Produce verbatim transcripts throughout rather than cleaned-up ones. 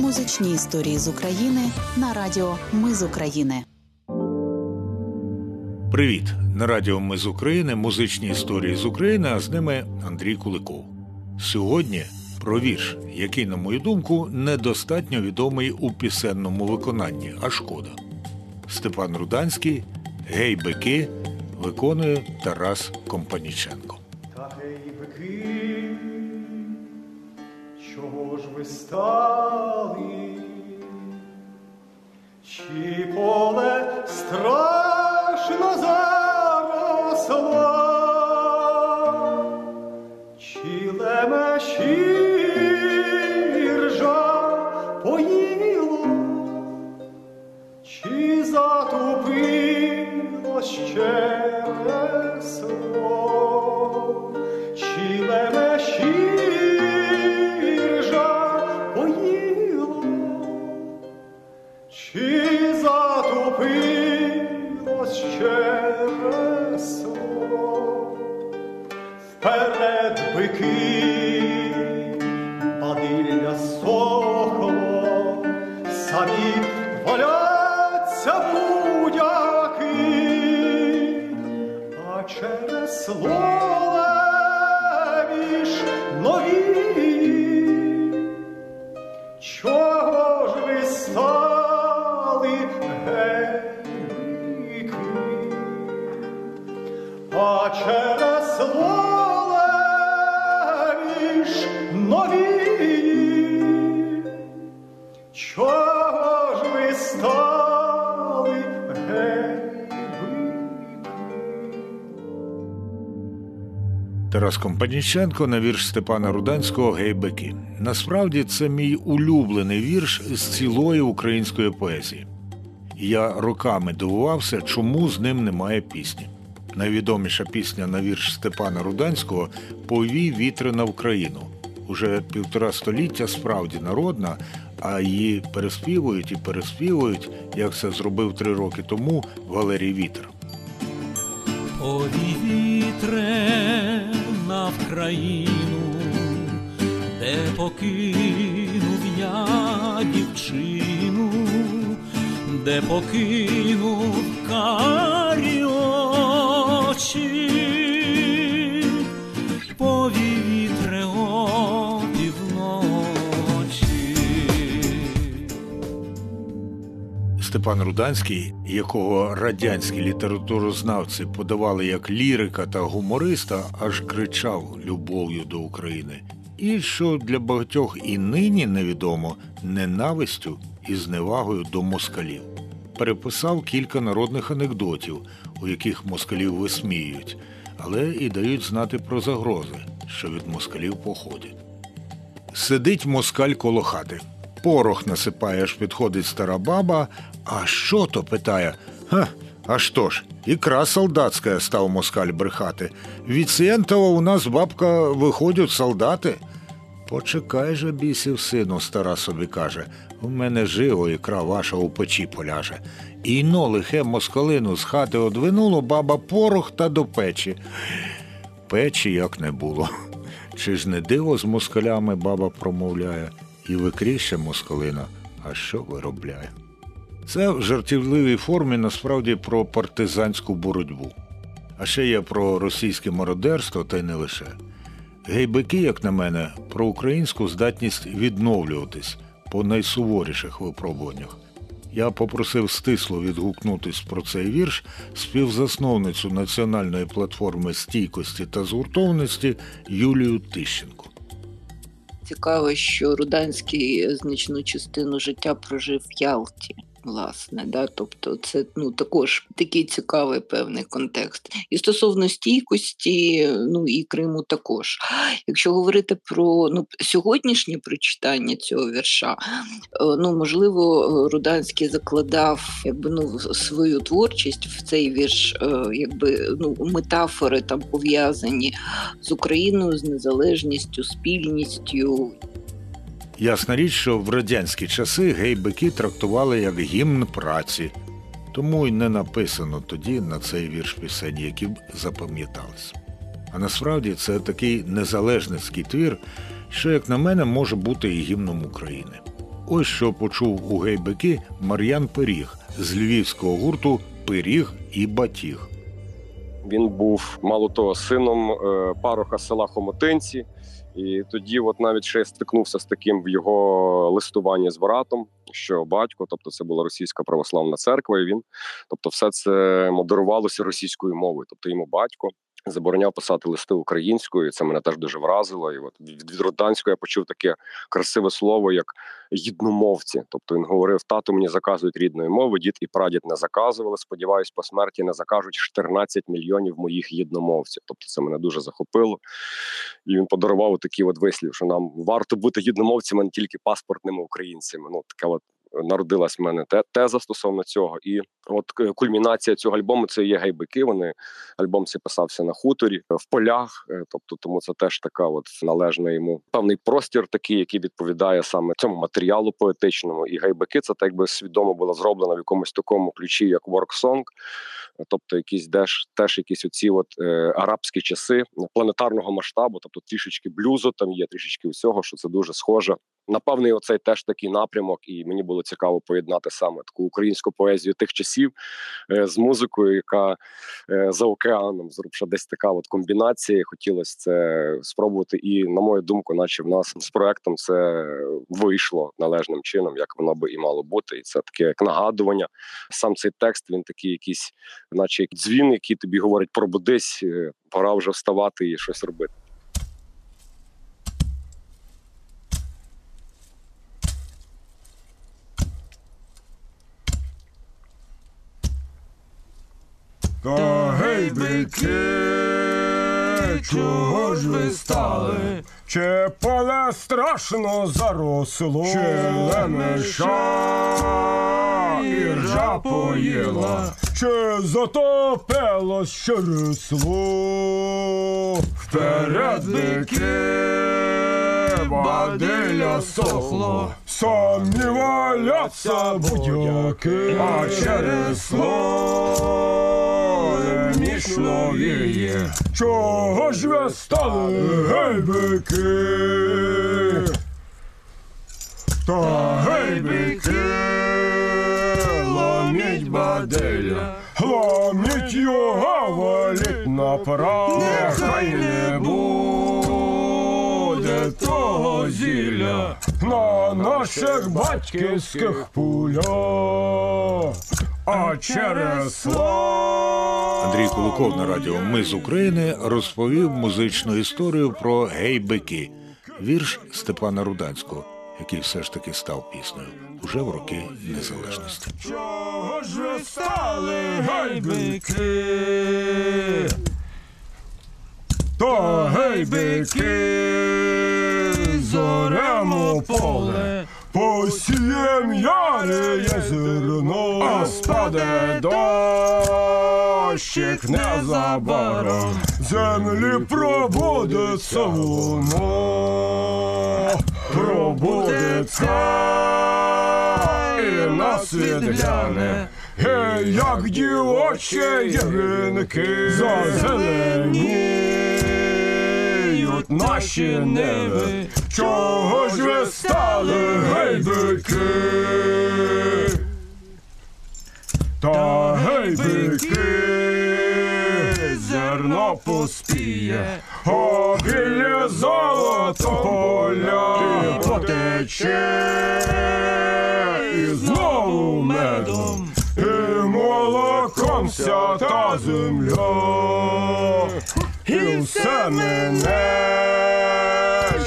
Музичні історії з України на радіо «Ми з України». Привіт! На радіо «Ми з України» музичні історії з України, а з ними Андрій Куликов. Сьогодні про вірш, який, на мою думку, недостатньо відомий у пісенному виконанні, а шкода. Степан Руданський «Гей, бики» виконує Тарас Компаніченко. Та гей, бики, чого ж ви стали? Чи поле страшно заросла? Чи лемеші ржа поїло? Чи затупило ще весло? Чи лемеші ржа поїло? Чи затупило ще весло? Вперед, бики, падилля сохло, самі валяться будяки, а через слово віж нові. Чого ж ви стали, гей-бики? А через слово віж нові. Чого ж ви стали, гей-бики? Тарас Компаніченко на вірш Степана Руданського «Гей-бики». Насправді, це мій улюблений вірш з цілої української поезії. Я роками дивувався, чому з ним немає пісні. Найвідоміша пісня на вірш Степана Руданського «Повій вітре нав країну». Уже півтора століття справді народна, а її переспівують і переспівують, як це зробив три роки тому Валерій Вітер. Повій вітре нав країну, де покинув я дівчину, де покинув карі очі. Повій вітре о півночі. Степан Руданський, якого радянські літературознавці подавали як лірика та гумориста, аж кричав любов'ю до України. І, що для багатьох і нині невідомо, ненавистю і зневагою до москалів. Переписав кілька народних анекдотів, у яких москалів висміюють, але і дають знати про загрози, що від москалів походять. Сидить москаль коло хати. Порох насипає, аж підходить стара баба. А що то, питає? Ха, а що ж, ікра солдатська, став москаль брехати. Від Сієнтова у нас, бабка, виходять солдати. Почекай же, бісів сину, стара собі каже, в мене живо ікра ваша у печі поляже. І но лихе москалину з хати одвинуло, баба порох та до печі. Печі як не було. Чи ж не диво з москалями, баба промовляє, і в ікрі ще москалина, а що виробляє? Це в жартівливій формі насправді про партизанську боротьбу. А ще є про російське мародерство, та й не лише. Гей-бики, як на мене, про українську здатність відновлюватись по найсуворіших випробуваннях. Я попросив стисло відгукнутись про цей вірш співзасновницю Національної платформи стійкості та згуртованості Юлію Тищенко. Цікаво, що Руданський значну частину життя прожив в Ялті. Власне, да, тобто це ну також такий цікавий певний контекст. І стосовно стійкості, ну і Криму також. Якщо говорити про ну сьогоднішнє прочитання цього вірша, ну можливо, Руданський закладав якби ну свою творчість в цей вірш, якби ну метафори там пов'язані з Україною, з незалежністю, спільністю. Ясна річ, що в радянські часи гей-бики трактували як гімн праці. Тому й не написано тоді на цей вірш пісень, які б запам'ятались. А насправді це такий незалежницький твір, що, як на мене, може бути і гімном України. Ось що почув у гейбеки Мар'ян Пиріг з львівського гурту «Пиріг і батіг». Він був, мало того, сином пароха села Хомотинці. І тоді от навіть ще я стикнувся з таким в його листуванні з братом, що батько, тобто це була Російська православна церква, і він, тобто все це модерувалося російською мовою. Тобто йому батько забороняв писати листи українською, і це мене теж дуже вразило. І от від Руданського я почув таке красиве слово, як «єдномовці». Тобто він говорив: «Тату, мені заказують рідної мови, дід і прадід не заказували, сподіваюсь, по смерті не закажуть чотирнадцять мільйонів моїх єдномовців». Тобто це мене дуже захопило. І він подарував такий от вислів, що нам варто бути єдномовцями, не тільки паспортними українцями. Ну, така от народилась в мене теза стосовно цього. І от кульмінація цього альбому – це є гайбики. Вони, альбом цей писався на хуторі, в полях, тобто тому це теж така от належна йому певний простір такий, який відповідає саме цьому матеріалу поетичному. І гайбики – це так би свідомо було зроблено в якомусь такому ключі, як ворксонг, тобто якісь теж, теж якісь оці от е, арабські часи планетарного масштабу, тобто трішечки блюзу там є, трішечки усього, що це дуже схоже. Напевне, оцей теж такий напрямок, і мені було цікаво поєднати саме таку українську поезію тих часів з музикою, яка за океаном, зрубша десь така от комбінація. Хотілося це спробувати, і, на мою думку, наче в нас з проектом це вийшло належним чином, як воно би і мало бути. І це таке як нагадування. Сам цей текст, він такий якийсь, наче як дзвін, який тобі говорить: пробудись, пора вже вставати і щось робити. Та гей, бики, чого ж ви стали? Чи поле страшно заросло, чи лемеша іржа поїла, чи затопилось ще рисло? Вперед, бики, бадиля сохло, самі валяться будь-яки, а через слово мішло віє. Чого ж ви стали, гейбики? Та гейбики, ломіть баделя, ломіть його, валіть направо. Нехай не буде того зілля на наших батьківських пулях, а через слово. Андрій Куликов на радіо «Ми з України» розповів музичну історію про гейбеки, вірш Степана Руданського, який все ж таки став піснею уже в роки незалежності. Чого ж ви стали, гейбеки? Та гейбеки, зоремо поле, посієм яреє зерно, а спаде дощик незабаром, землі пробудеться воно, пробудеться і нас відгляне, і як дівочі яринки зазеленіють наші неви. Чого ж ви стали, гейбики? Та гейбики, зерно поспіє, обілє золото поля, і потече, і знову медом, і молоком вся та земля, і все мене,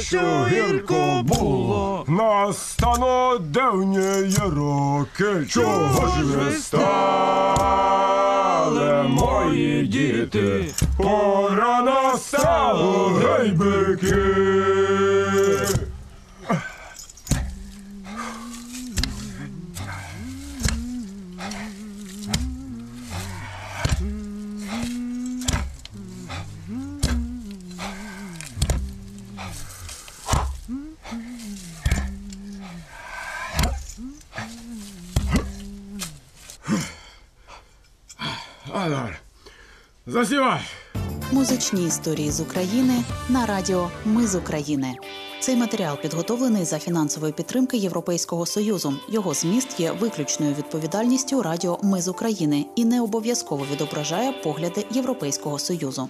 що гірко було, настануть давні роки. Чого ж ви стали, мої діти? Пора настала, гейбики. Музичні історії з України на радіо «Ми з України». Цей матеріал підготовлений за фінансової підтримки Європейського Союзу. Його зміст є виключною відповідальністю радіо «Ми з України» і не обов'язково відображає погляди Європейського Союзу.